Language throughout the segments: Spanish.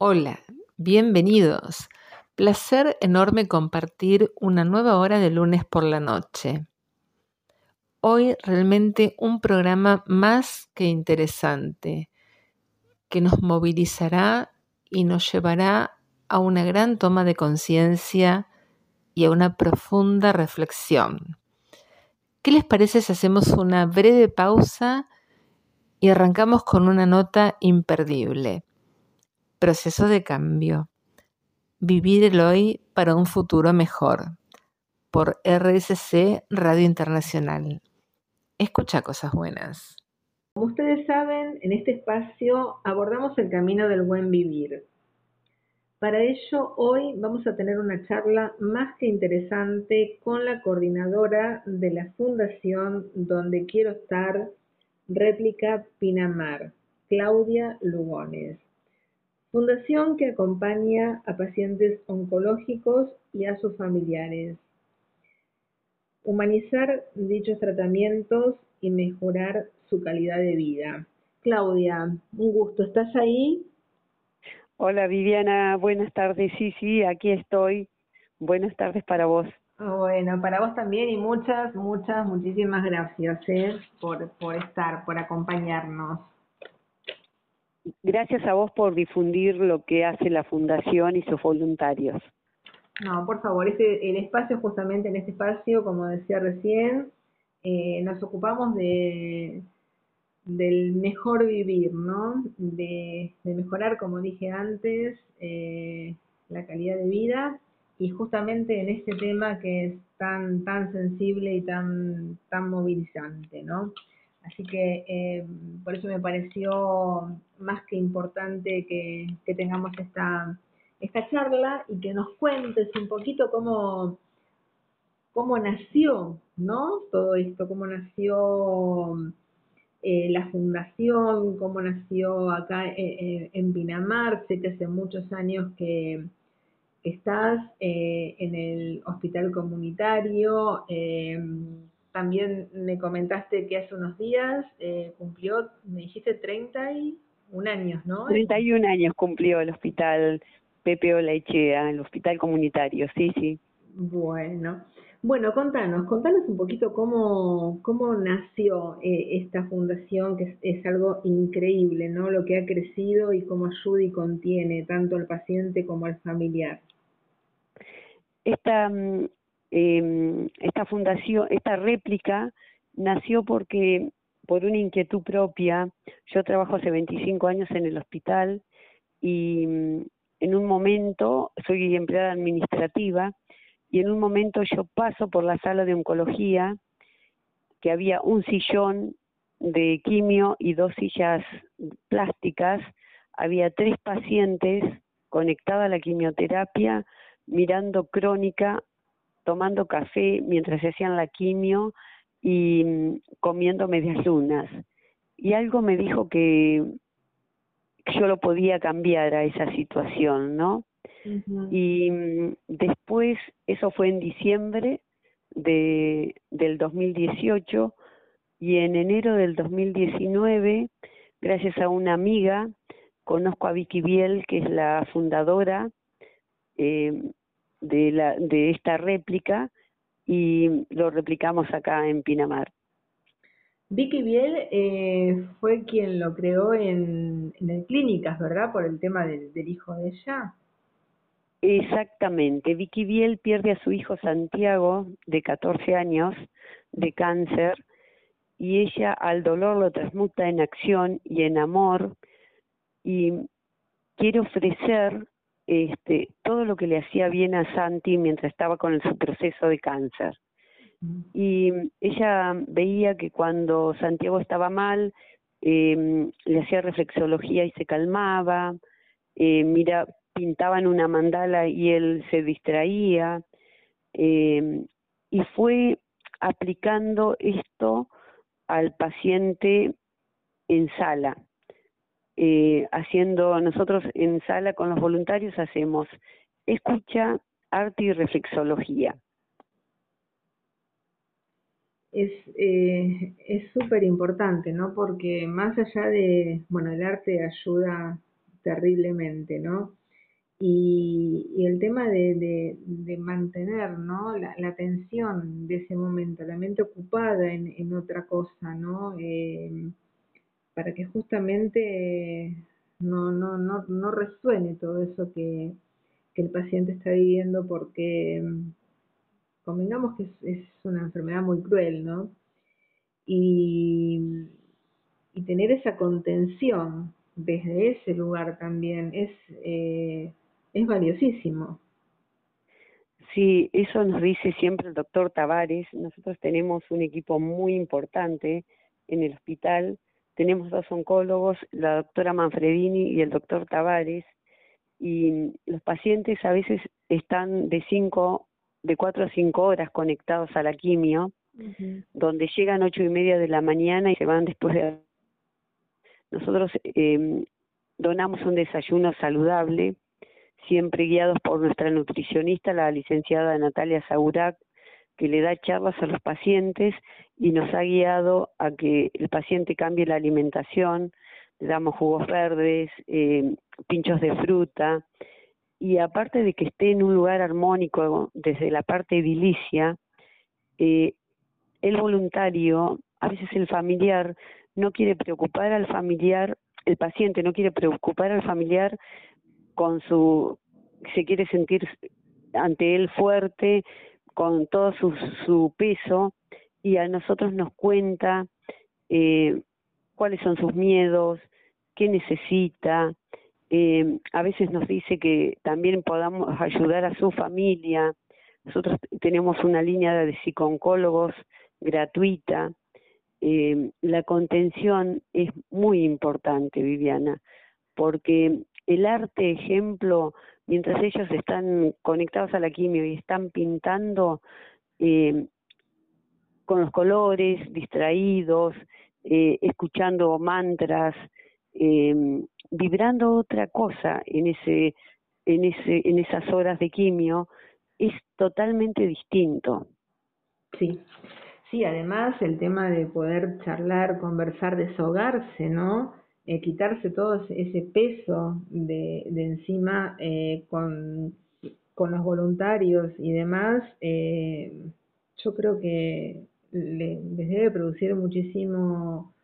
Hola, bienvenidos. Placer enorme compartir una nueva hora de lunes por la noche. Hoy realmente un programa más que interesante, que nos movilizará y nos llevará a una gran toma de conciencia y a una profunda reflexión. ¿Qué les parece si hacemos una breve pausa y arrancamos con una nota imperdible? Proceso de cambio. Vivir el hoy para un futuro mejor. Por RSC Radio Internacional. Escucha cosas buenas. Como ustedes saben, en este espacio abordamos el camino del buen vivir. Para ello, hoy vamos a tener una charla más que interesante con la coordinadora de la Fundación Donde Quiero Estar, Réplica Pinamar, Claudia Lugones. Fundación que acompaña a pacientes oncológicos y a sus familiares. Humanizar dichos tratamientos y mejorar su calidad de vida. Claudia, un gusto. ¿Estás ahí? Hola Viviana, buenas tardes. Sí, aquí estoy. Buenas tardes para vos. Bueno, para vos también y muchísimas gracias por estar, por acompañarnos. Gracias a vos por difundir lo que hace la Fundación y sus voluntarios. No, por favor, el espacio, justamente en este espacio, como decía recién, nos ocupamos del mejor vivir, ¿no? De mejorar, como dije antes, la calidad de vida, y justamente en este tema que es tan sensible y tan movilizante, ¿no? Así que por eso me pareció más que importante que tengamos esta charla y que nos cuentes un poquito cómo nació, ¿no? Todo esto, cómo nació la fundación, cómo nació acá en Pinamar. Sé que hace muchos años que estás en el hospital comunitario. También me comentaste que hace unos días cumplió, me dijiste, 31 años, ¿no? 31 años cumplió el hospital Pepe Olaichea, el hospital comunitario, sí. Bueno, contanos un poquito cómo nació esta fundación, que es algo increíble, ¿no? Lo que ha crecido y cómo ayuda y contiene tanto al paciente como al familiar. Esta fundación, esta réplica, nació porque por una inquietud propia. Yo trabajo hace 25 años en el hospital y en un momento, soy empleada administrativa, y en un momento yo paso por la sala de oncología, que había un sillón de quimio y dos sillas plásticas, había 3 pacientes conectados a la quimioterapia, mirando crónica, tomando café mientras se hacían la quimio y comiendo medias lunas. Y algo me dijo que yo lo podía cambiar a esa situación, ¿no? Uh-huh. Y después, eso fue en diciembre del 2018, y en enero del 2019, gracias a una amiga, conozco a Vicky Biel, que es la fundadora de esta réplica, y lo replicamos acá en Pinamar. Vicky Biel fue quien lo creó en Clínicas, ¿verdad? Por el tema del hijo de ella. Exactamente. Vicky Biel pierde a su hijo Santiago, de 14 años, de cáncer, y ella al dolor lo transmuta en acción y en amor, y quiere ofrecer todo lo que le hacía bien a Santi mientras estaba con su proceso de cáncer. Y ella veía que cuando Santiago estaba mal, le hacía reflexología y se calmaba, pintaban una mandala y él se distraía, y fue aplicando esto al paciente en sala. Nosotros en sala con los voluntarios hacemos escucha, arte y reflexología. Es súper importante, ¿no? Porque más allá de, el arte ayuda terriblemente, ¿no? Y el tema de mantener, ¿no?, la atención de ese momento, la mente ocupada en otra cosa, ¿no? Para que justamente no resuene todo eso que el paciente está viviendo, porque convengamos que es una enfermedad muy cruel, ¿no? Y tener esa contención desde ese lugar también es valiosísimo. Sí, eso nos dice siempre el doctor Tavares. Nosotros tenemos un equipo muy importante en el hospital. Tenemos dos oncólogos, la doctora Manfredini y el doctor Tavares. Y los pacientes a veces están de 4 a 5 horas conectados a la quimio, uh-huh, donde llegan 8:30 de la mañana y se van después de... Nosotros donamos un desayuno saludable, siempre guiados por nuestra nutricionista, la licenciada Natalia Zagurac, que le da charlas a los pacientes y nos ha guiado a que el paciente cambie la alimentación. Le damos jugos verdes, pinchos de fruta, y aparte de que esté en un lugar armónico, desde la parte edilicia, el voluntario, a veces el familiar, no quiere preocupar al familiar, el paciente no quiere preocupar al familiar se quiere sentir ante él fuerte, con todo su peso, y a nosotros nos cuenta cuáles son sus miedos, qué necesita, a veces nos dice que también podamos ayudar a su familia. Nosotros tenemos una línea de psicooncólogos gratuita. La contención es muy importante, Viviana, porque el arte, ejemplo, mientras ellos están conectados a la quimio y están pintando con los colores, distraídos, escuchando mantras, vibrando otra cosa en esas horas de quimio, es totalmente distinto. Sí. Sí, además el tema de poder charlar, conversar, desahogarse, ¿no? Quitarse todo ese peso de encima con los voluntarios y demás, yo creo que les debe producir muchísimo,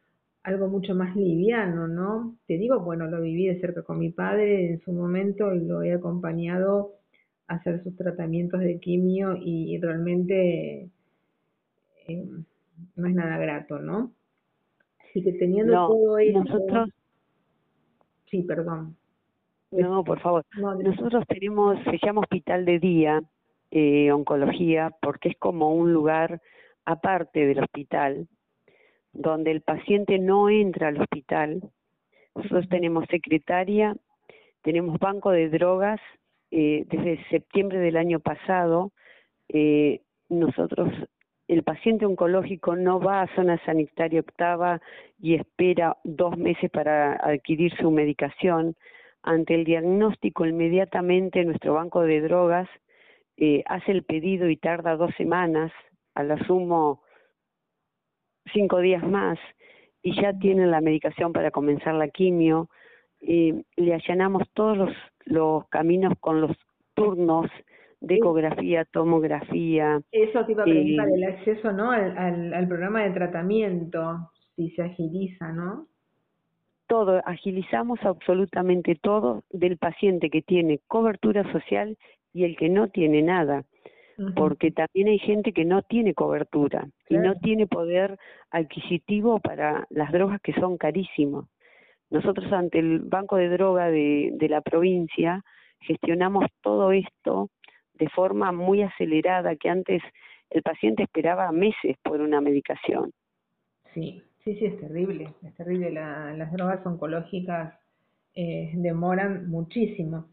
algo mucho más liviano, ¿no? Te digo, bueno, lo viví de cerca con mi padre en su momento y lo he acompañado a hacer sus tratamientos de quimio y realmente... no es nada grato, ¿no? Así que teniendo todo eso... Nosotros... Sí, perdón. No, por favor. No, nosotros tenemos, se llama Hospital de Día, Oncología, porque es como un lugar aparte del hospital, donde el paciente no entra al hospital. Nosotros tenemos secretaria, tenemos banco de drogas, desde septiembre del año pasado, nosotros... El paciente oncológico no va a zona sanitaria octava y espera 2 meses para adquirir su medicación. Ante el diagnóstico, inmediatamente nuestro banco de drogas hace el pedido y tarda 2 semanas, a lo sumo 5 días más, y ya tiene la medicación para comenzar la quimio. Le allanamos todos los caminos con los turnos de ecografía, tomografía. Eso te iba a preguntar, el acceso, ¿no?, al programa de tratamiento, si se agiliza, ¿no? Todo, agilizamos absolutamente todo, del paciente que tiene cobertura social y el que no tiene nada, uh-huh, porque también hay gente que no tiene cobertura, claro, y no tiene poder adquisitivo para las drogas que son carísimas. Nosotros ante el Banco de Droga de la provincia gestionamos todo esto de forma muy acelerada, que antes el paciente esperaba meses por una medicación. Sí, sí, sí, es terrible, las drogas oncológicas demoran muchísimo.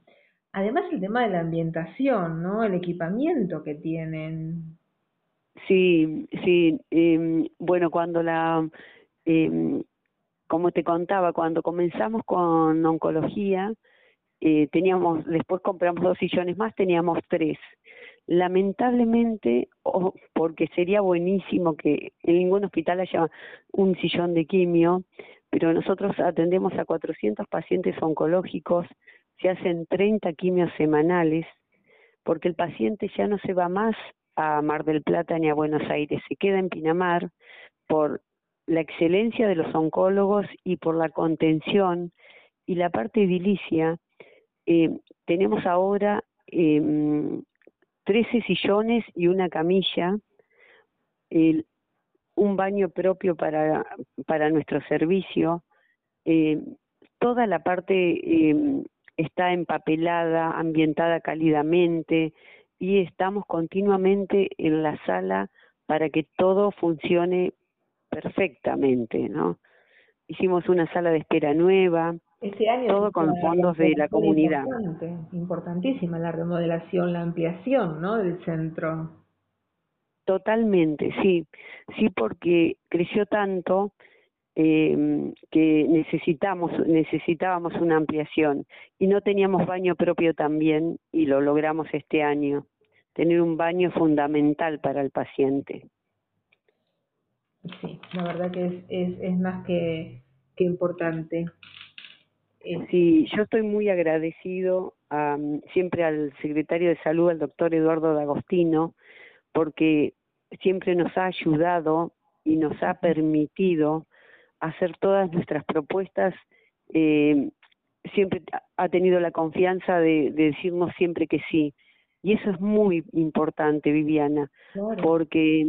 Además el tema de la ambientación, ¿no?, el equipamiento que tienen. Sí, sí, bueno, cuando como te contaba, cuando comenzamos con oncología, teníamos, después compramos 2 sillones más, teníamos 3. Lamentablemente, porque sería buenísimo que en ningún hospital haya un sillón de quimio, pero nosotros atendemos a 400 pacientes oncológicos, se hacen 30 quimios semanales, porque el paciente ya no se va más a Mar del Plata ni a Buenos Aires, se queda en Pinamar por la excelencia de los oncólogos y por la contención y la parte edilicia. Tenemos ahora 13 sillones y una camilla, un baño propio para nuestro servicio, toda la parte está empapelada, ambientada cálidamente, y estamos continuamente en la sala para que todo funcione perfectamente, ¿no? Hicimos una sala de espera nueva, este año todo con fondos de la comunidad. Importantísima la remodelación, la ampliación, ¿no?, del centro. Totalmente, sí. Sí, porque creció tanto que necesitábamos una ampliación. Y no teníamos baño propio también, y lo logramos este año. Tener un baño es fundamental para el paciente. Sí, la verdad que es más que importante. Sí, yo estoy muy agradecido siempre al secretario de Salud, al doctor Eduardo D'Agostino, porque siempre nos ha ayudado y nos ha permitido hacer todas nuestras propuestas. Siempre ha tenido la confianza de decirnos siempre que sí. Y eso es muy importante, Viviana, claro, porque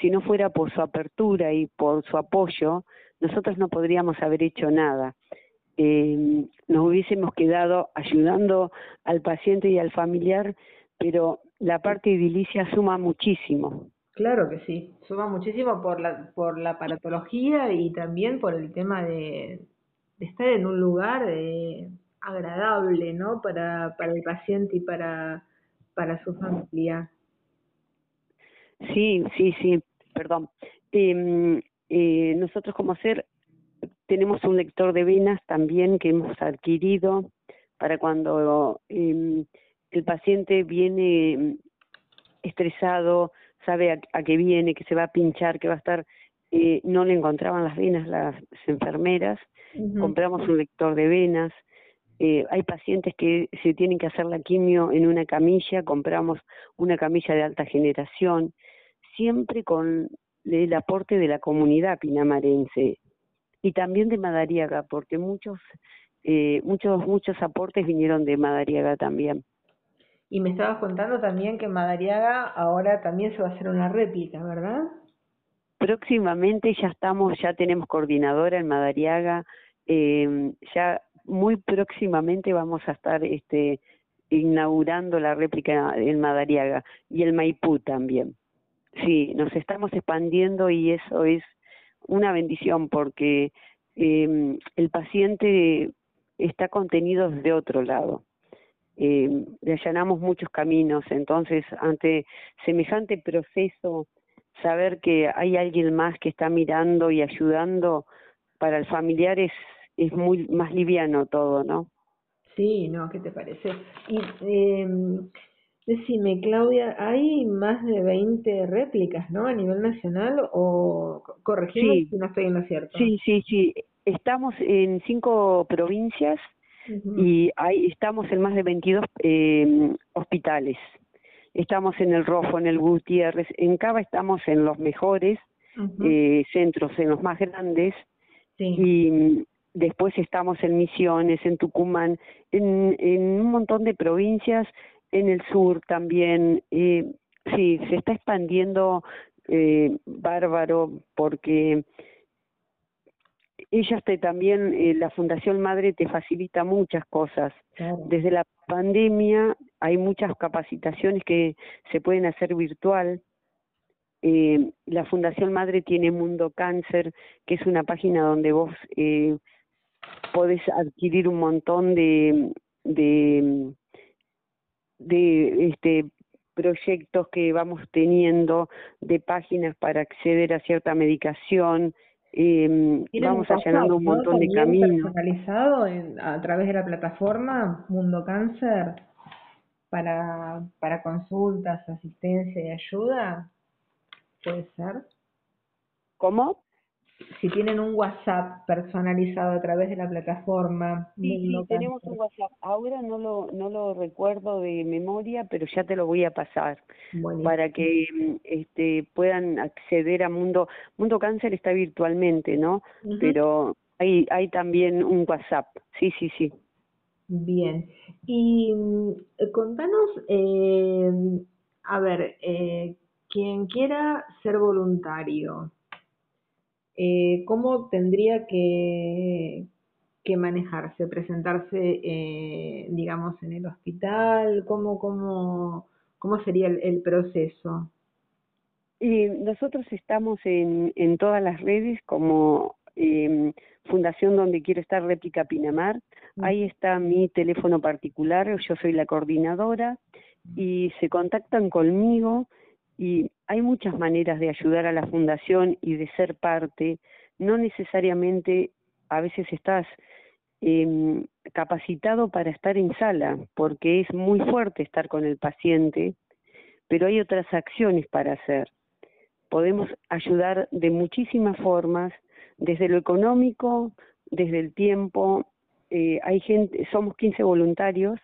si no fuera por su apertura y por su apoyo, nosotros no podríamos haber hecho nada. Nos hubiésemos quedado ayudando al paciente y al familiar, pero la parte edilicia suma muchísimo. Claro que sí, suma muchísimo por la aparatología y también por el tema de estar en un lugar agradable, ¿no?, para el paciente y para su familia. Sí, sí, sí, perdón. Nosotros como SER tenemos un lector de venas también que hemos adquirido para cuando el paciente viene estresado, sabe a qué viene, que se va a pinchar, que va a estar... no le encontraban las venas las enfermeras, compramos un lector de venas. Hay pacientes que se tienen que hacer la quimio en una camilla, compramos una camilla de alta generación, siempre con el aporte de la comunidad pinamarense y también de Madariaga, porque muchos aportes vinieron de Madariaga también. Y me estabas contando también que Madariaga ahora también se va a hacer una réplica, ¿verdad? Próximamente ya tenemos coordinadora en Madariaga, ya muy próximamente vamos a estar inaugurando la réplica en Madariaga y el Maipú también. Sí, nos estamos expandiendo y eso es una bendición porque el paciente está contenido de otro lado. Le allanamos muchos caminos, entonces ante semejante proceso, saber que hay alguien más que está mirando y ayudando para el familiar es muy más liviano todo, ¿no? Sí, no, ¿qué te parece? Y decime, Claudia, ¿hay más de 20 réplicas, ¿no?, a nivel nacional? O corregime si no estoy en lo cierto. Sí, sí, sí. Estamos en 5 provincias. Y ahí estamos en más de 22 hospitales. Estamos en el Rojo, en el Gutiérrez, en Cava estamos en los mejores centros, en los más grandes. Sí. Y después estamos en Misiones, en Tucumán, en un montón de provincias, en el sur también. Sí, se está expandiendo bárbaro porque... Ellas también, la Fundación Madre te facilita muchas cosas. Claro. Desde la pandemia hay muchas capacitaciones que se pueden hacer virtual. La Fundación Madre tiene Mundo Cáncer, que es una página donde vos podés adquirir un montón de proyectos que vamos teniendo, de páginas para acceder a cierta medicación. Vamos allanando un montón, ¿no?, de caminos. Personalizado a través de la plataforma Mundo Cáncer para consultas, asistencia y ayuda, ¿puede ser? ¿Cómo? si tienen un WhatsApp personalizado a través de la plataforma. Sí, tenemos un WhatsApp. Ahora no lo recuerdo de memoria, pero ya te lo voy a pasar. Buenísimo. Para que puedan acceder a Mundo. Mundo Cáncer está virtualmente, ¿no? Uh-huh. Pero hay también un WhatsApp. Sí, sí, sí. Bien. Y contanos, a ver, quien quiera ser voluntario, ¿cómo tendría que manejarse? ¿Presentarse, digamos, en el hospital? ¿Cómo sería el proceso? Nosotros estamos en todas las redes como Fundación Donde Quiero Estar, Réplica Pinamar. Ahí está mi teléfono particular, yo soy la coordinadora, y se contactan conmigo. Y hay muchas maneras de ayudar a la fundación y de ser parte. No necesariamente a veces estás capacitado para estar en sala, porque es muy fuerte estar con el paciente, pero hay otras acciones para hacer. Podemos ayudar de muchísimas formas, desde lo económico, desde el tiempo. Hay gente, somos 15 voluntarios,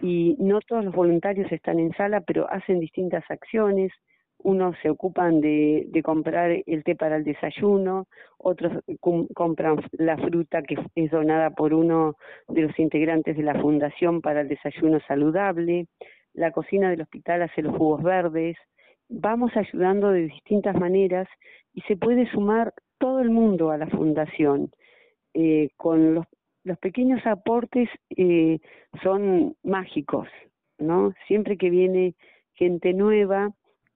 y no todos los voluntarios están en sala, pero hacen distintas acciones. Unos se ocupan de comprar el té para el desayuno, otros compran la fruta que es donada por uno de los integrantes de la fundación para el desayuno saludable, la cocina del hospital hace los jugos verdes. Vamos ayudando de distintas maneras y se puede sumar todo el mundo a la fundación. Con los pequeños aportes son mágicos, ¿no? Siempre que viene gente nueva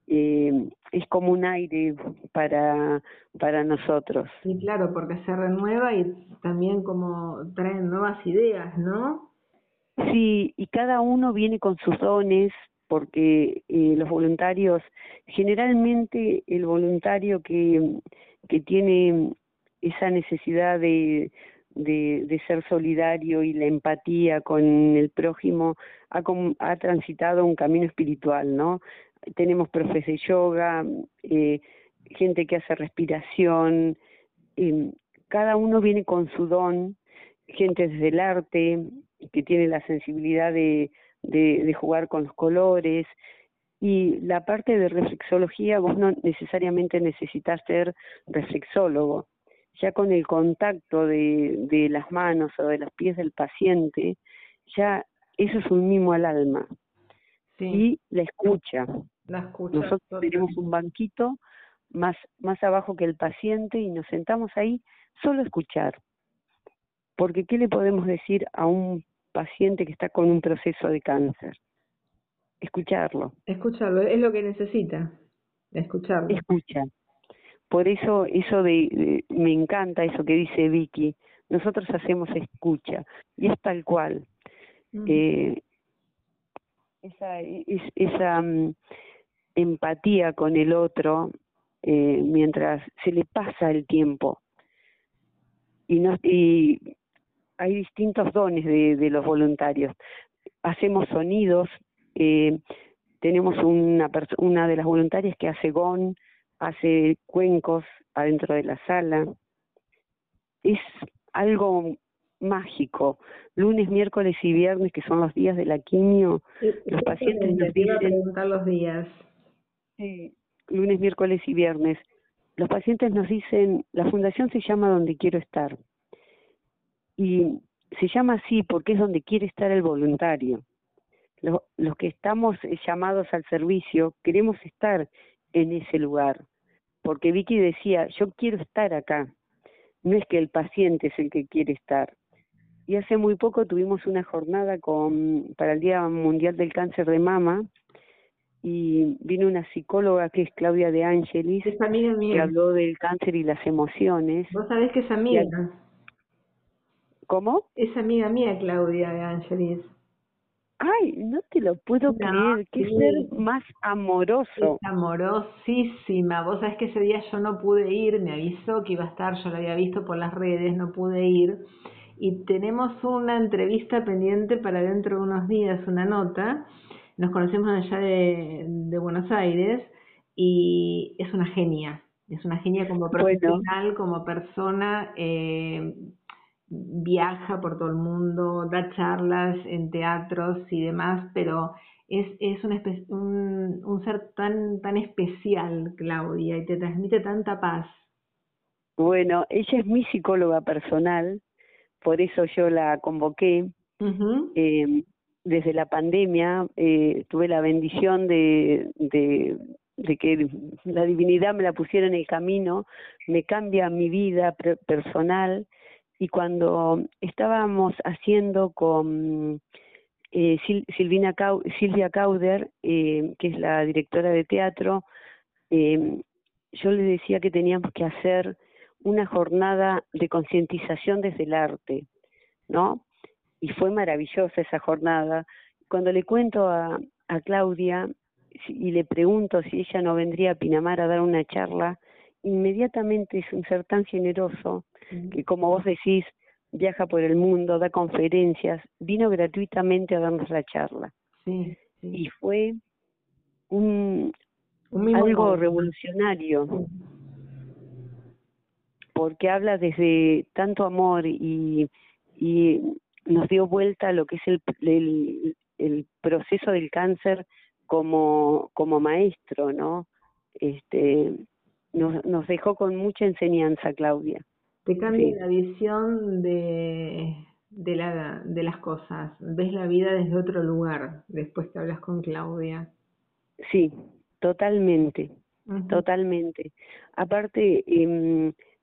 es como un aire para nosotros. Y claro, porque se renueva y también como traen nuevas ideas, ¿no? Sí, y cada uno viene con sus dones, porque los voluntarios, generalmente el voluntario que tiene esa necesidad de ser solidario y la empatía con el prójimo, ha transitado un camino espiritual, ¿no? Tenemos profes de yoga, gente que hace respiración, cada uno viene con su don, gente desde el arte, que tiene la sensibilidad de jugar con los colores, y la parte de reflexología, vos no necesariamente necesitas ser reflexólogo. Ya con el contacto de las manos o de los pies del paciente, ya eso es un mimo al alma. Sí. Y la escucha. Nosotros tenemos un banquito más abajo que el paciente y nos sentamos ahí solo a escuchar. Porque ¿qué le podemos decir a un paciente que está con un proceso de cáncer? Escucharlo. Escucharlo, es lo que necesita, escucharlo. Escucha. Por eso, me encanta eso que dice Vicky. Nosotros hacemos escucha, y es tal cual. Esa empatía con el otro mientras se le pasa el tiempo. Y hay distintos dones de los voluntarios. Hacemos sonidos. Tenemos una de las voluntarias que hace gong, hace cuencos adentro de la sala. Es algo mágico. Lunes, miércoles y viernes, que son los días de la quimio, los pacientes nos dicen... los días. Lunes, miércoles y viernes. Los pacientes nos dicen, la fundación se llama Donde Quiero Estar. Y se llama así porque es donde quiere estar el voluntario. Los que estamos llamados al servicio queremos estar en ese lugar, porque Vicky decía, yo quiero estar acá, no es que el paciente es el que quiere estar. Y hace muy poco tuvimos una jornada para el Día Mundial del Cáncer de Mama, y vino una psicóloga que es Claudia de Angelis, es amiga mía, que habló del cáncer y las emociones. Vos sabés que es amiga. ¿Cómo? Es amiga mía Claudia de Angelis. Ay, no te lo puedo creer, qué ser más amoroso. Es amorosísima. Vos sabés que ese día yo no pude ir, me avisó que iba a estar, yo lo había visto por las redes, no pude ir. Y tenemos una entrevista pendiente para dentro de unos días, una nota. Nos conocemos allá de Buenos Aires y es una genia. Es una genia como profesional, bueno, como persona, viaja por todo el mundo, da charlas en teatros y demás, pero es un ser tan especial, Claudia, y te transmite tanta paz. Bueno, ella es mi psicóloga personal, por eso yo la convoqué. Uh-huh. Desde la pandemia tuve la bendición de que la divinidad me la pusiera en el camino, me cambia mi vida personal, y cuando estábamos haciendo con Silvina Cauder, que es la directora de teatro, yo le decía que teníamos que hacer una jornada de concientización desde el arte, ¿no? Y fue maravillosa esa jornada. Cuando le cuento a Claudia y le pregunto si ella no vendría a Pinamar a dar una charla, inmediatamente es un ser tan generoso que, como vos decís, viaja por el mundo, da conferencias, vino gratuitamente a darnos la charla. Sí, sí. Y fue algo revolucionario, sí, porque habla desde tanto amor y nos dio vuelta a lo que es el proceso del cáncer como maestro, ¿no? Nos dejó con mucha enseñanza, Claudia. Te cambia, sí, la visión de las cosas. Ves la vida desde otro lugar después que hablas con Claudia. Sí, totalmente, uh-huh, totalmente. Aparte,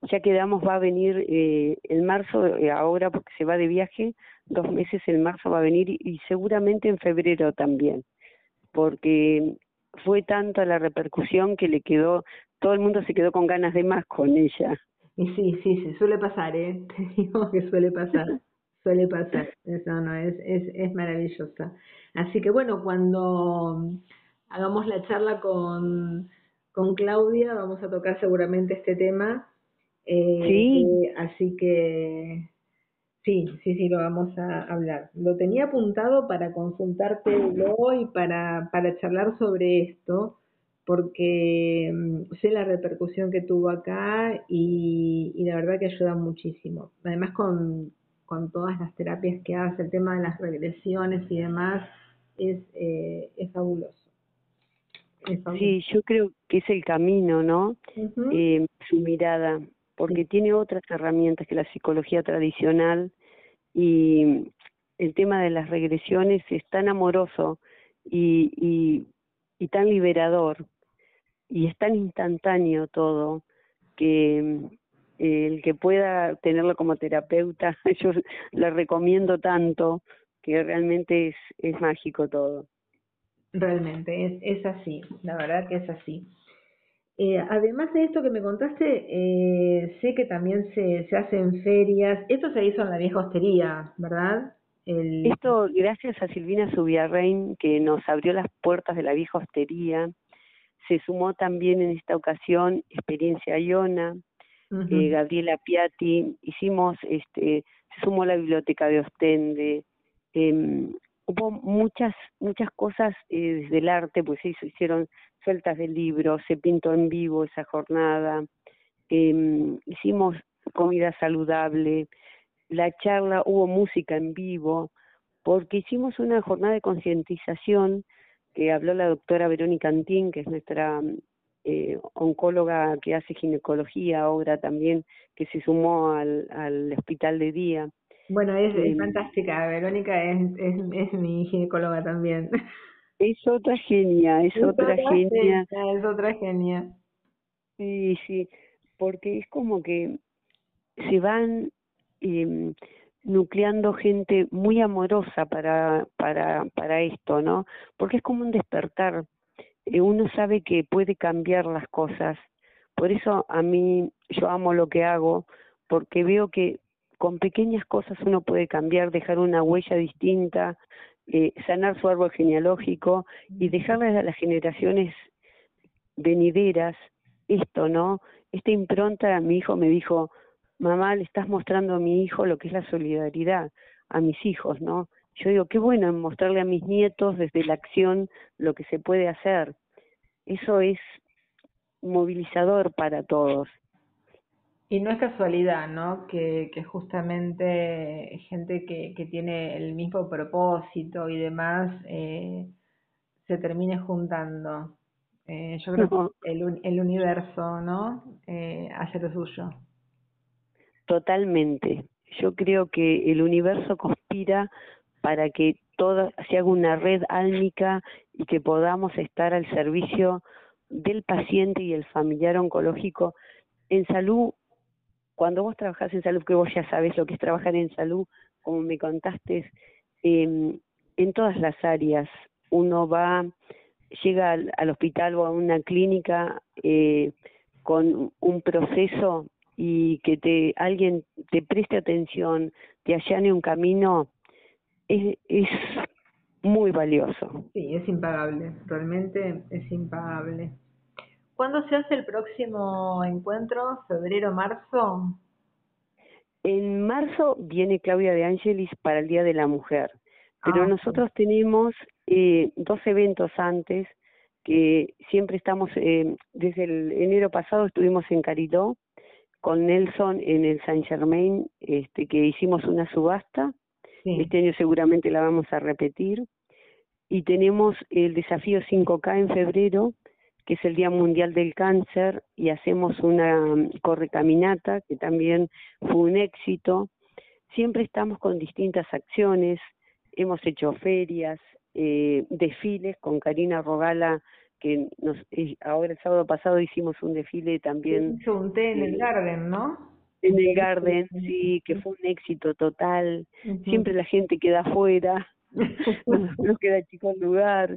ya quedamos, va a venir en marzo, ahora porque se va de viaje, 2 meses en marzo va a venir, y seguramente en febrero también, porque fue tanta la repercusión que le quedó, todo el mundo se quedó con ganas de más con ella. Y sí, se suele pasar, te digo que suele pasar, eso no es maravillosa. Así que bueno, cuando hagamos la charla con Claudia, vamos a tocar seguramente este tema. Sí. Así que sí, lo vamos a hablar. Lo tenía apuntado para consultártelo y para charlar sobre esto, porque sé la repercusión que tuvo acá y la verdad que ayuda muchísimo. Además, con todas las terapias que hace, el tema de las regresiones y demás, es fabuloso. Sí, yo creo que es el camino, ¿no? Uh-huh. Su mirada, porque tiene otras herramientas que la psicología tradicional, y el tema de las regresiones es tan amoroso y tan liberador, y es tan instantáneo todo, que el que pueda tenerlo como terapeuta, yo lo recomiendo tanto, que realmente es mágico todo. Realmente, es así, la verdad que es así. Además de esto que me contaste, sé que también se hacen ferias. Esto se hizo en la vieja hostería, ¿verdad? Esto gracias a Silvina Zubiarrein, que nos abrió las puertas de la vieja hostería. Se sumó también en esta ocasión Experiencia Iona, uh-huh, Gabriela Piatti. Hicimos, se sumó la biblioteca de Ostende. Hubo muchas cosas desde el arte, pues sí, se hicieron sueltas de libros, se pintó en vivo esa jornada. Hicimos comida saludable. La charla, hubo música en vivo, porque hicimos una jornada de concientización que habló la doctora Verónica Antín, que es nuestra oncóloga que hace ginecología ahora también, que se sumó al hospital de día. Bueno, es fantástica. Verónica es mi ginecóloga también. Es otra genia. Sí, porque es como que se van nucleando gente muy amorosa para esto, ¿no? Porque es como un despertar. Uno sabe que puede cambiar las cosas. Por eso yo amo lo que hago, porque veo que con pequeñas cosas uno puede cambiar, dejar una huella distinta, sanar su árbol genealógico y dejarles a las generaciones venideras esto, ¿no? Esta impronta. Mi hijo me dijo: mamá, le estás mostrando a mi hijo lo que es la solidaridad, a mis hijos, ¿no? Yo digo, qué bueno mostrarle a mis nietos desde la acción lo que se puede hacer. Eso es movilizador para todos. Y no es casualidad, ¿no? Que justamente gente que tiene el mismo propósito y demás se termine juntando. Yo creo que el universo, ¿no? Hace lo suyo. Totalmente. Yo creo que el universo conspira para que toda se haga una red álmica y que podamos estar al servicio del paciente y el familiar oncológico en salud. Cuando vos trabajás en salud, que vos ya sabés lo que es trabajar en salud, como me contaste, en todas las áreas uno va, llega al hospital o a una clínica con un proceso y que alguien te preste atención, te allane un camino, es muy valioso. Sí, es impagable, realmente es impagable. ¿Cuándo se hace el próximo encuentro? ¿Febrero, marzo? En marzo viene Claudia de Angelis para el Día de la Mujer, pero nosotros tenemos dos eventos antes, que siempre estamos, desde el enero pasado estuvimos en Cariló, con Nelson en el San Germain, que hicimos una subasta, sí. Este año seguramente la vamos a repetir, y tenemos el desafío 5K en febrero, que es el Día Mundial del Cáncer, y hacemos una correcaminata, que también fue un éxito. Siempre estamos con distintas acciones, hemos hecho ferias, desfiles con Karina Rogala, que ahora el sábado pasado hicimos un desfile también. Hizo un té en el Garden, ¿no? En el Garden, sí, que fue un éxito total. Siempre la gente queda afuera, no queda chico el lugar.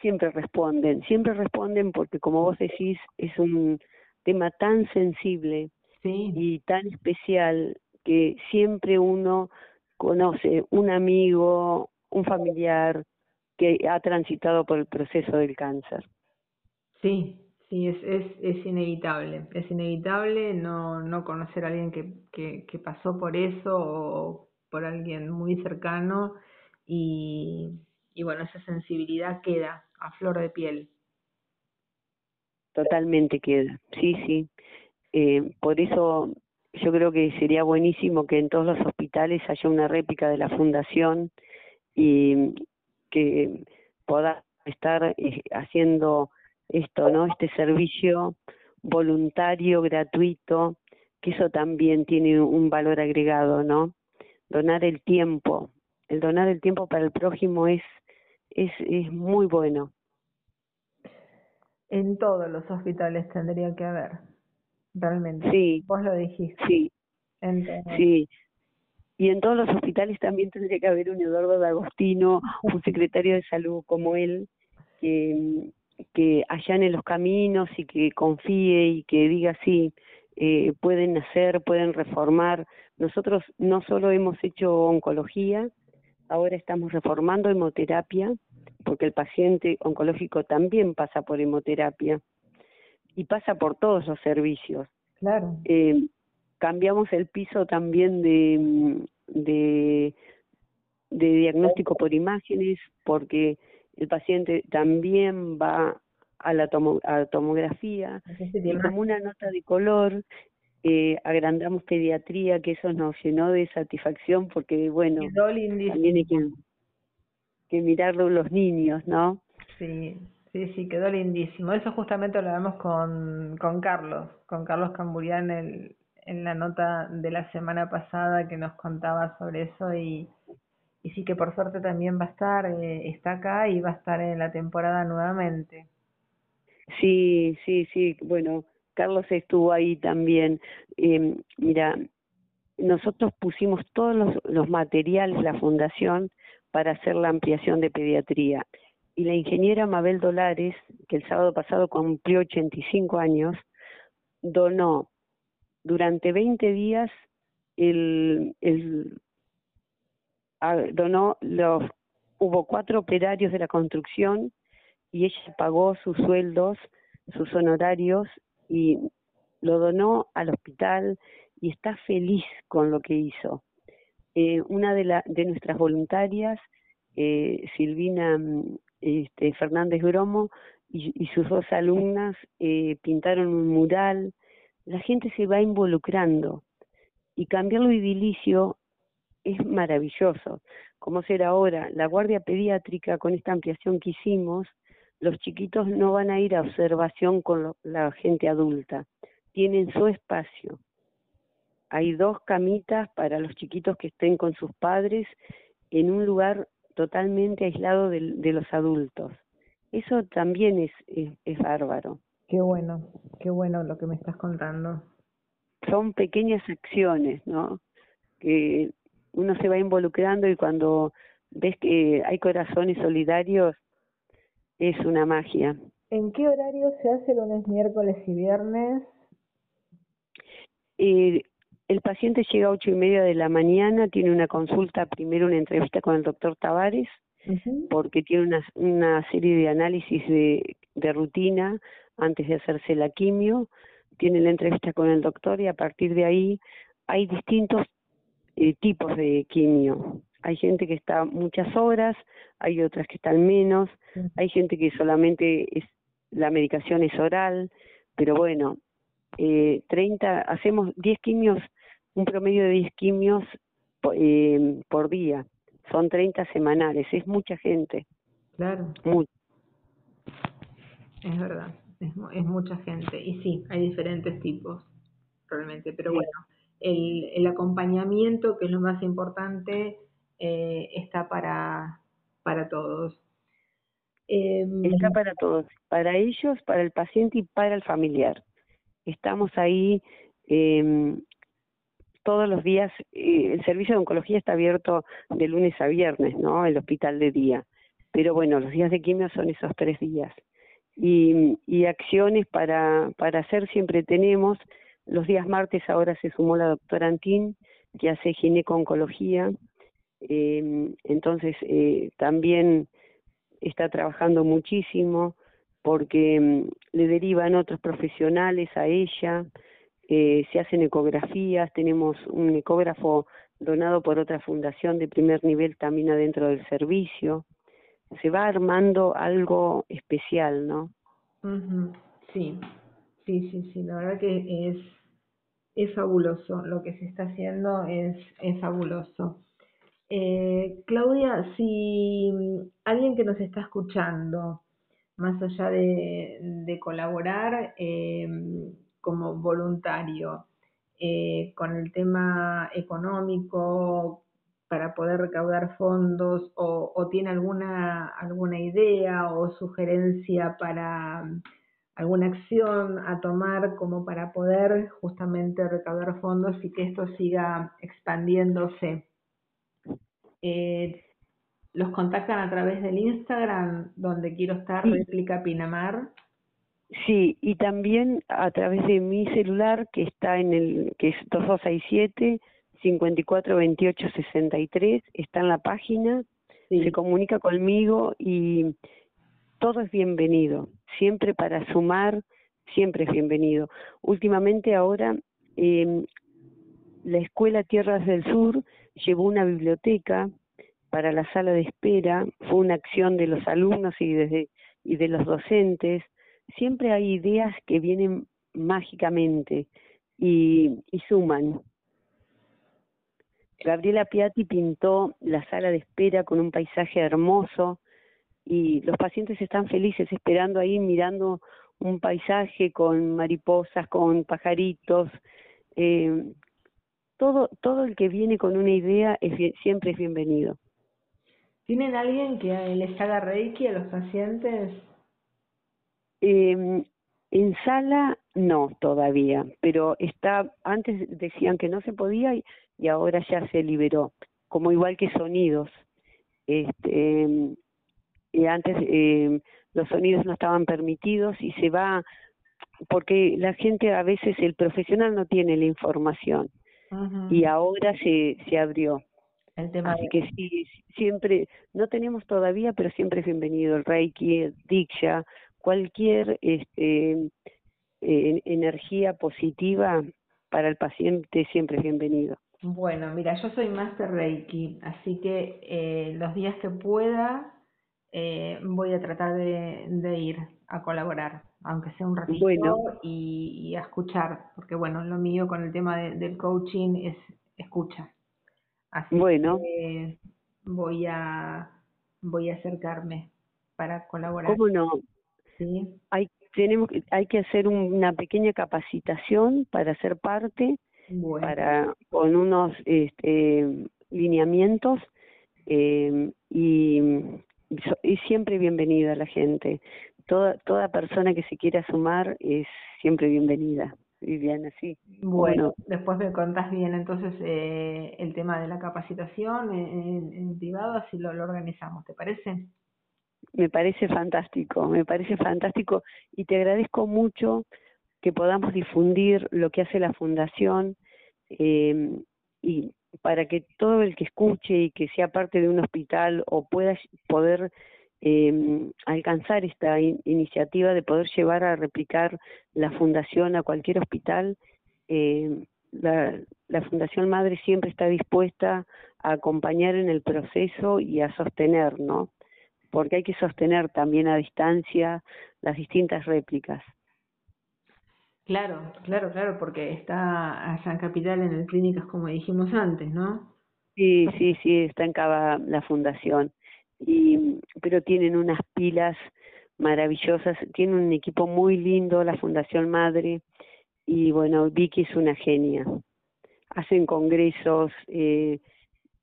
Siempre responden porque, como vos decís, es un tema tan sensible, sí, y tan especial que siempre uno conoce un amigo, un familiar que ha transitado por el proceso del cáncer. Sí, sí, es inevitable. Es inevitable no conocer a alguien que pasó por eso o por alguien muy cercano y bueno, esa sensibilidad queda a flor de piel. Totalmente queda, sí, sí. Por eso yo creo que sería buenísimo que en todos los hospitales haya una réplica de la fundación y que pueda estar haciendo esto, ¿no? Este servicio voluntario, gratuito, que eso también tiene un valor agregado, ¿no? Donar el tiempo. El donar el tiempo para el prójimo es muy bueno. En todos los hospitales tendría que haber, realmente. Sí. Vos lo dijiste. Sí. Entonces. Sí. Y en todos los hospitales también tendría que haber un Eduardo D'Agostino, un secretario de salud como él, que allane los caminos y que confíe y que diga, sí, pueden hacer, pueden reformar. Nosotros no solo hemos hecho oncología, ahora estamos reformando hemoterapia, porque el paciente oncológico también pasa por hemoterapia y pasa por todos los servicios. Claro. Cambiamos el piso también de diagnóstico por imágenes, porque el paciente también va a la tomografía, y como una nota de color, agrandamos pediatría, que eso nos llenó de satisfacción, porque bueno, también hay que mirarlo los niños, ¿no? Sí. Sí, sí, quedó lindísimo. Eso justamente lo vemos con Carlos Camburián en la nota de la semana pasada, que nos contaba sobre eso y sí, que por suerte también va a estar, está acá y va a estar en la temporada nuevamente. Sí, sí, sí, bueno, Carlos estuvo ahí también. Mira, nosotros pusimos todos los materiales, la fundación, para hacer la ampliación de pediatría. Y la ingeniera Mabel Dolares, que el sábado pasado cumplió 85 años, donó durante 20 días hubo 4 operarios de la construcción y ella pagó sus sueldos, sus honorarios, y lo donó al hospital y está feliz con lo que hizo. Una de nuestras voluntarias, Silvina Fernández Gromo, y sus dos alumnas pintaron un mural. La gente se va involucrando y cambiar lo edilicio es maravilloso. Como será ahora, la guardia pediátrica, con esta ampliación que hicimos, los chiquitos no van a ir a observación con la gente adulta, tienen su espacio. Hay dos camitas para los chiquitos que estén con sus padres en un lugar totalmente aislado de los adultos. Eso también es bárbaro. Qué bueno lo que me estás contando. Son pequeñas acciones, ¿no? Que uno se va involucrando y cuando ves que hay corazones solidarios, es una magia. ¿En qué horario se hace lunes, miércoles y viernes? El paciente llega a 8:30 de la mañana, tiene una consulta, primero una entrevista con el doctor Tavares, porque tiene una serie de análisis de rutina antes de hacerse la quimio, tiene la entrevista con el doctor y a partir de ahí hay distintos tipos de quimio. Hay gente que está muchas horas, hay otras que están menos, hay gente que solamente la medicación es oral, pero bueno, 30, hacemos 10 quimios, un promedio de 10 quimios por día, son 30 semanales, es mucha gente. Claro. Mucho. Es verdad, es mucha gente, y sí, hay diferentes tipos, realmente, pero sí. Bueno, el acompañamiento, que es lo más importante, está para todos. Está para todos, para ellos, para el paciente y para el familiar. Estamos ahí todos los días. El servicio de oncología está abierto de lunes a viernes, ¿no? El hospital de día. Pero bueno, los días de quimio son esos 3 días. Y acciones para hacer siempre tenemos. Los días martes ahora se sumó la doctora Antín, que hace gineco-oncología. Entonces también está trabajando muchísimo porque le derivan otros profesionales a ella, se hacen ecografías, tenemos un ecógrafo donado por otra fundación de primer nivel también adentro del servicio. Se va armando algo especial, ¿no? Sí, sí, sí, sí, la verdad que es fabuloso, lo que se está haciendo es fabuloso. Claudia, si alguien que nos está escuchando, más allá de colaborar como voluntario con el tema económico para poder recaudar fondos o tiene alguna idea o sugerencia para alguna acción a tomar como para poder justamente recaudar fondos y que esto siga expandiéndose. Los contactan a través del Instagram, donde quiero estar, sí. Réplica Pinamar. Sí, y también a través de mi celular, que está que es 2267-542863, está en la página, sí. Se comunica conmigo y todo es bienvenido, siempre para sumar, siempre es bienvenido. Últimamente ahora, la Escuela Tierras del Sur llevó una biblioteca para la sala de espera, fue una acción de los alumnos y de los docentes. Siempre hay ideas que vienen mágicamente y suman. Gabriela Piatti pintó la sala de espera con un paisaje hermoso y los pacientes están felices esperando ahí, mirando un paisaje con mariposas, con pajaritos. Todo el que viene con una idea siempre es bienvenido. ¿Tienen alguien que les haga reiki a los pacientes? En sala no todavía, pero antes decían que no se podía y ahora ya se liberó, como igual que sonidos. Antes los sonidos no estaban permitidos y se va, porque la gente a veces, el profesional no tiene la información. Y ahora se abrió el tema. Así que sí, siempre, no tenemos todavía, pero siempre es bienvenido el reiki, el diksha, cualquier energía positiva para el paciente siempre es bienvenido. Bueno, mira, yo soy máster reiki, así que los días que pueda voy a tratar de ir a colaborar, aunque sea un ratito, bueno, y a escuchar, porque bueno, lo mío con el tema del coaching es escucha. Así bueno, que voy a acercarme para colaborar. ¿Cómo no? ¿Sí? Hay que hacer una pequeña capacitación para ser parte, bueno, para con unos lineamientos, y siempre bienvenida la gente. Toda persona que se quiera sumar es siempre bienvenida, Viviana, sí. Bueno, después me contás bien entonces el tema de la capacitación en privado, así lo organizamos, ¿te parece? Me parece fantástico y te agradezco mucho que podamos difundir lo que hace la Fundación, y para que todo el que escuche y que sea parte de un hospital o pueda poder alcanzar esta iniciativa de poder llevar a replicar la Fundación a cualquier hospital, la Fundación Madre siempre está dispuesta a acompañar en el proceso y a sostener, ¿no? Porque hay que sostener también a distancia las distintas réplicas. Claro, porque está allá en Capital, en el Clínicas, como dijimos antes, ¿no? Sí, está en Cava la Fundación. Pero tienen unas pilas maravillosas, tienen un equipo muy lindo, la Fundación Madre, y bueno, Vicky es una genia. Hacen congresos,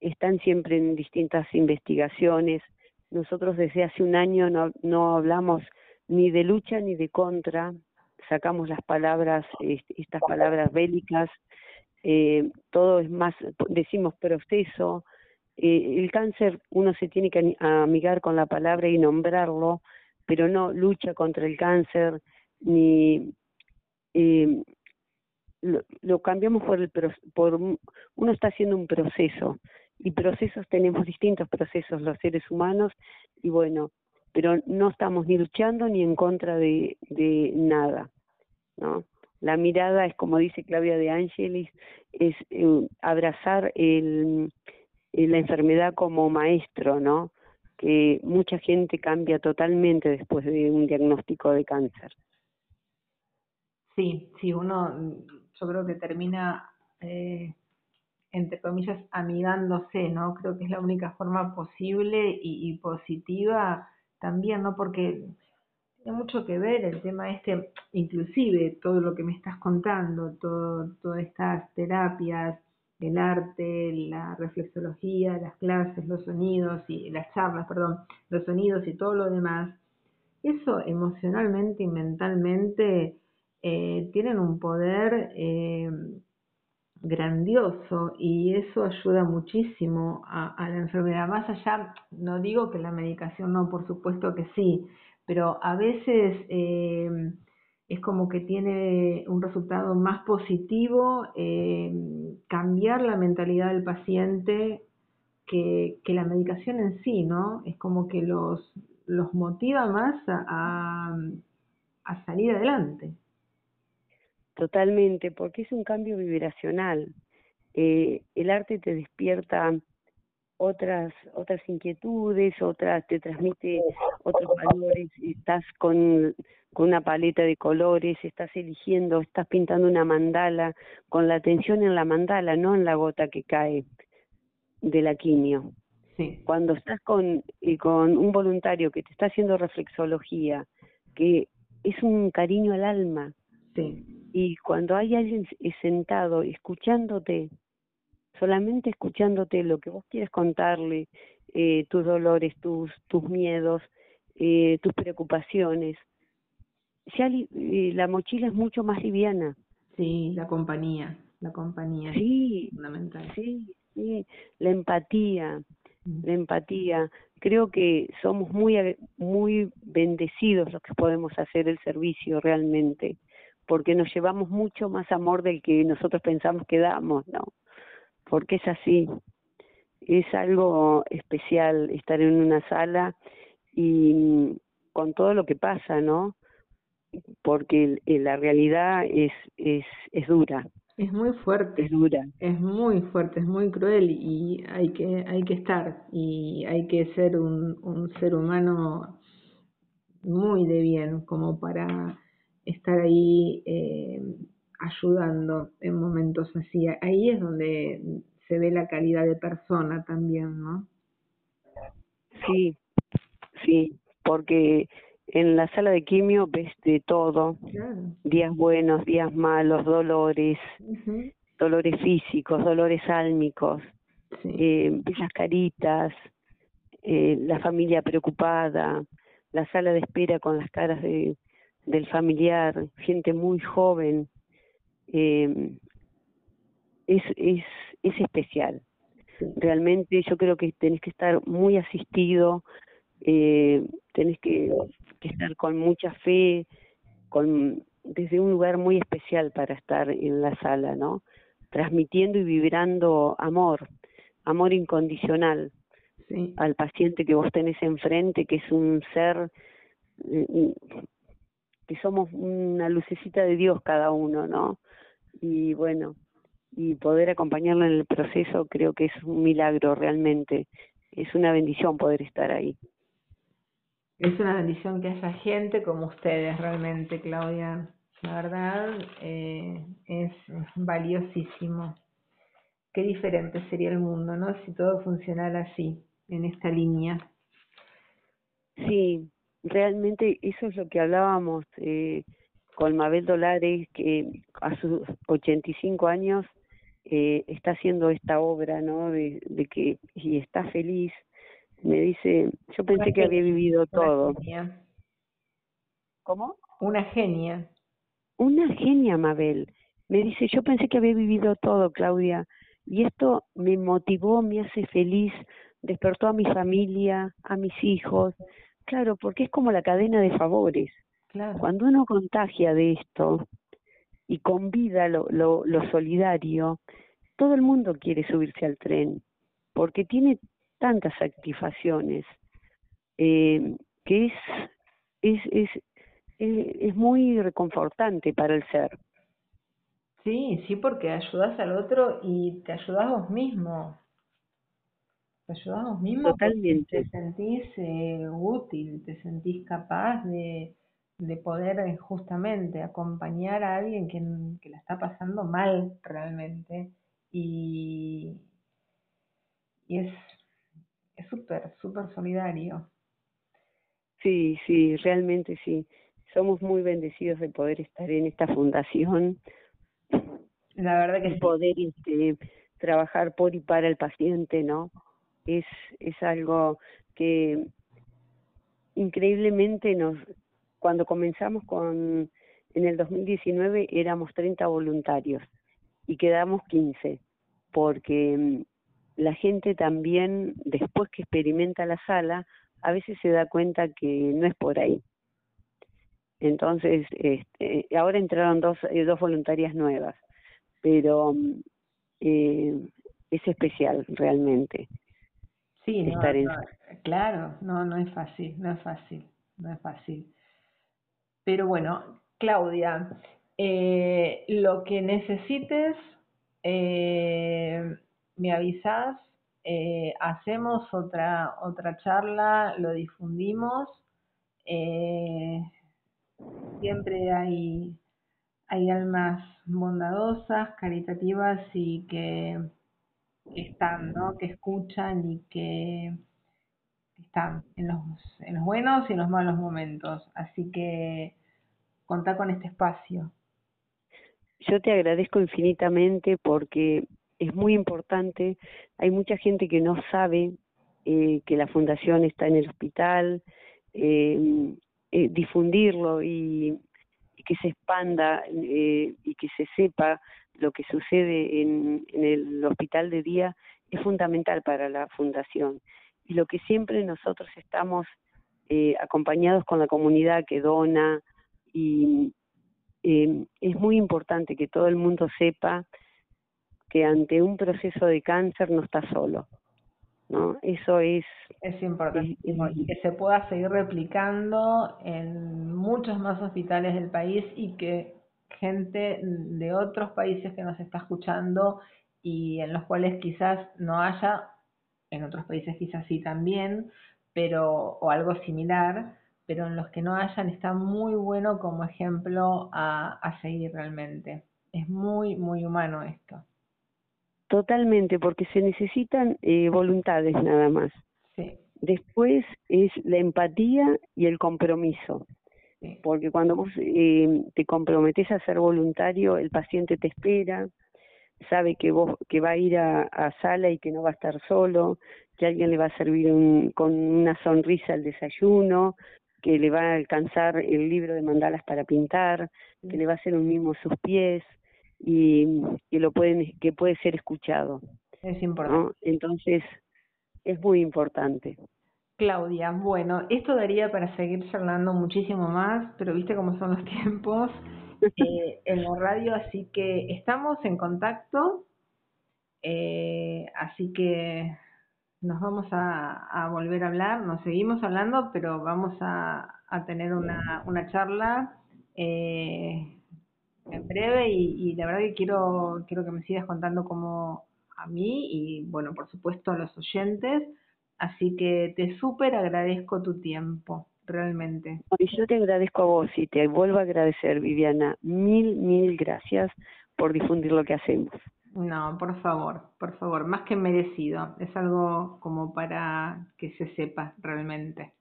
están siempre en distintas investigaciones. Nosotros desde hace un año no hablamos ni de lucha ni de contra, sacamos las palabras, estas palabras bélicas, todo es más, decimos proceso, el cáncer uno se tiene que amigar con la palabra y nombrarlo, pero no lucha contra el cáncer, ni lo cambiamos por uno está haciendo un proceso, y procesos tenemos distintos procesos los seres humanos, y bueno, pero no estamos ni luchando ni en contra de nada, ¿no? La mirada es, como dice Claudia de Angelis, es abrazar la enfermedad como maestro, ¿no? Que mucha gente cambia totalmente después de un diagnóstico de cáncer. Sí, uno, yo creo que termina, entre comillas, amigándose, ¿no? Creo que es la única forma posible y positiva también, ¿no? Porque tiene mucho que ver el tema este, inclusive todo lo que me estás contando, todas estas terapias, el arte, la reflexología, las clases, los sonidos y las charlas, los sonidos y todo lo demás, eso emocionalmente y mentalmente tienen un poder grandioso, y eso ayuda muchísimo a la enfermedad. Más allá, no digo que la medicación no, por supuesto que sí, pero a veces es como que tiene un resultado más positivo cambiar la mentalidad del paciente que la medicación en sí, ¿no? Es como que los motiva más a salir adelante. Totalmente, porque es un cambio vibracional. El arte te despierta otras inquietudes, te transmite otros valores, estás con una paleta de colores, estás eligiendo, estás pintando una mandala, con la atención en la mandala, no en la gota que cae de la quimio. Sí. Cuando estás con un voluntario que te está haciendo reflexología, que es un cariño al alma, sí, y cuando hay alguien sentado escuchándote, solamente escuchándote lo que vos quieres contarle, tus dolores, tus miedos, tus preocupaciones, la mochila es mucho más liviana. Sí, la compañía. Sí, fundamental. Sí, la empatía. Creo que somos muy, muy bendecidos los que podemos hacer el servicio realmente, porque nos llevamos mucho más amor del que nosotros pensamos que damos, ¿no? Porque es así, es algo especial estar en una sala y con todo lo que pasa, ¿no? Porque la realidad es dura, Es muy fuerte, es dura. Es muy fuerte, es muy cruel y hay que estar y hay que ser un ser humano muy de bien como para estar ahí ayudando en momentos así. Ahí es donde se ve la calidad de persona también, ¿no? Sí, sí, porque en la sala de quimio ves de todo, claro. Días buenos, días malos, dolores, uh-huh. Dolores físicos, dolores álmicos, sí. Esas caritas, la familia preocupada, la sala de espera con las caras del familiar, gente muy joven, es especial. Sí. Realmente yo creo que tenés que estar muy asistido, tenés que estar con mucha fe, desde un lugar muy especial para estar en la sala, ¿no? Transmitiendo y vibrando amor incondicional, sí. Al paciente que vos tenés enfrente, que es un ser, que somos una lucecita de Dios cada uno, ¿no? Y bueno, y poder acompañarlo en el proceso creo que es un milagro realmente, es una bendición poder estar ahí. Es una bendición que haya gente como ustedes realmente, Claudia. La verdad, es valiosísimo. Qué diferente sería el mundo, ¿no? Si todo funcionara así, en esta línea. Sí, realmente eso es lo que hablábamos con Mabel Dolares, que a sus 85 años está haciendo esta obra, ¿no? De que, y está feliz. Me dice, yo pensé que había vivido todo. Una genia. ¿Cómo? Una genia. Una genia, Mabel. Me dice, yo pensé que había vivido todo, Claudia. Y esto me motivó, me hace feliz, despertó a mi familia, a mis hijos. Claro, porque es como la cadena de favores. Claro. Cuando uno contagia de esto y convida lo solidario, todo el mundo quiere subirse al tren, porque tiene tantas satisfacciones, que es muy reconfortante para el ser. Sí, sí, porque ayudas al otro y te ayudas vos mismo. Te ayudas vos mismo. Totalmente. Te sentís útil, te sentís capaz de poder justamente acompañar a alguien que la está pasando mal realmente. Y es súper solidario. Sí, sí, realmente sí. Somos muy bendecidos de poder estar en esta fundación. La verdad que poder trabajar por y para el paciente, ¿no? Es algo que increíblemente cuando comenzamos en el 2019 éramos 30 voluntarios y quedamos 15 porque la gente también, después que experimenta la sala, a veces se da cuenta que no es por ahí. Entonces, ahora entraron dos voluntarias nuevas, pero es especial realmente. Sí, estar claro, no es fácil, no es fácil. Pero bueno, Claudia, lo que necesites, me avisás, hacemos otra charla, lo difundimos, siempre hay almas bondadosas, caritativas y que están, ¿no? Que escuchan y que están en los buenos y en los malos momentos, así que contá con este espacio. Yo te agradezco infinitamente porque es muy importante, hay mucha gente que no sabe que la fundación está en el hospital, difundirlo y que se expanda y que se sepa lo que sucede en el hospital de día es fundamental para la fundación. Y lo que siempre nosotros estamos acompañados con la comunidad que dona y es muy importante que todo el mundo sepa que ante un proceso de cáncer no está solo, ¿no? Eso es importante. Y que se pueda seguir replicando en muchos más hospitales del país y que gente de otros países que nos está escuchando y en los cuales quizás no haya, en otros países quizás sí también, pero o algo similar, pero en los que no hayan está muy bueno como ejemplo a seguir realmente. Es muy, muy humano esto. Totalmente, porque se necesitan voluntades nada más. Sí. Después es la empatía y el compromiso. Sí. Porque cuando vos te comprometés a ser voluntario, el paciente te espera, sabe que vos que va a ir a sala y que no va a estar solo, que alguien le va a servir con una sonrisa el desayuno, que le va a alcanzar el libro de mandalas para pintar, que le va a hacer un mimo a sus pies y que lo pueden, que puede ser escuchado. Es importante, ¿no? Entonces es muy importante. Claudia, bueno, esto daría para seguir charlando muchísimo más, pero viste cómo son los tiempos en la radio, así que estamos en contacto, así que nos vamos a volver a hablar, nos seguimos hablando, pero vamos a tener una charla en breve y la verdad que quiero que me sigas contando como a mí y, bueno, por supuesto a los oyentes, así que te súper agradezco tu tiempo, realmente. Y yo te agradezco a vos y te vuelvo a agradecer, Viviana, mil gracias por difundir lo que hacemos. No, por favor, más que merecido. Es algo como para que se sepa realmente.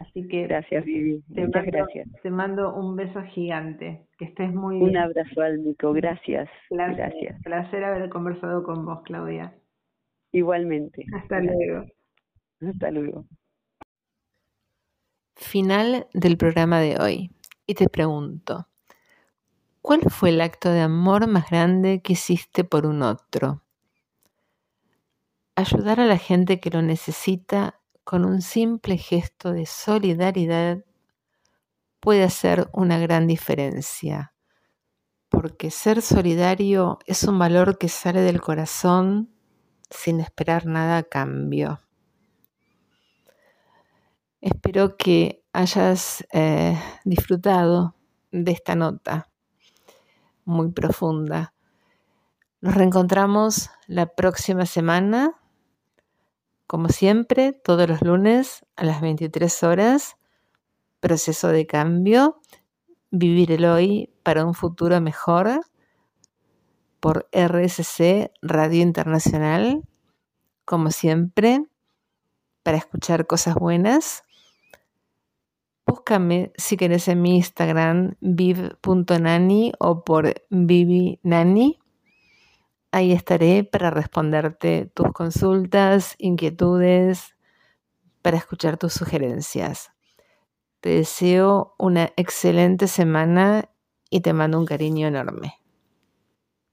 Así que gracias, Vivi. Muchas gracias. Te mando un beso gigante. Que estés muy bien. Un abrazo al Nico. Gracias. Gracias. Placer haber conversado con vos, Claudia. Igualmente. Hasta luego. Hasta luego. Final del programa de hoy. Y te pregunto, ¿cuál fue el acto de amor más grande que hiciste por un otro? Ayudar a la gente que lo necesita con un simple gesto de solidaridad puede hacer una gran diferencia, porque ser solidario es un valor que sale del corazón sin esperar nada a cambio. Espero que hayas disfrutado de esta nota muy profunda. Nos reencontramos la próxima semana, como siempre, todos los lunes a las 23 horas, Proceso de Cambio, Vivir el Hoy para un Futuro Mejor, por RSC Radio Internacional, como siempre, para escuchar cosas buenas. Búscame si querés en mi Instagram viv.nani o por Vivi Nanni. Ahí estaré para responderte tus consultas, inquietudes, para escuchar tus sugerencias. Te deseo una excelente semana y te mando un cariño enorme.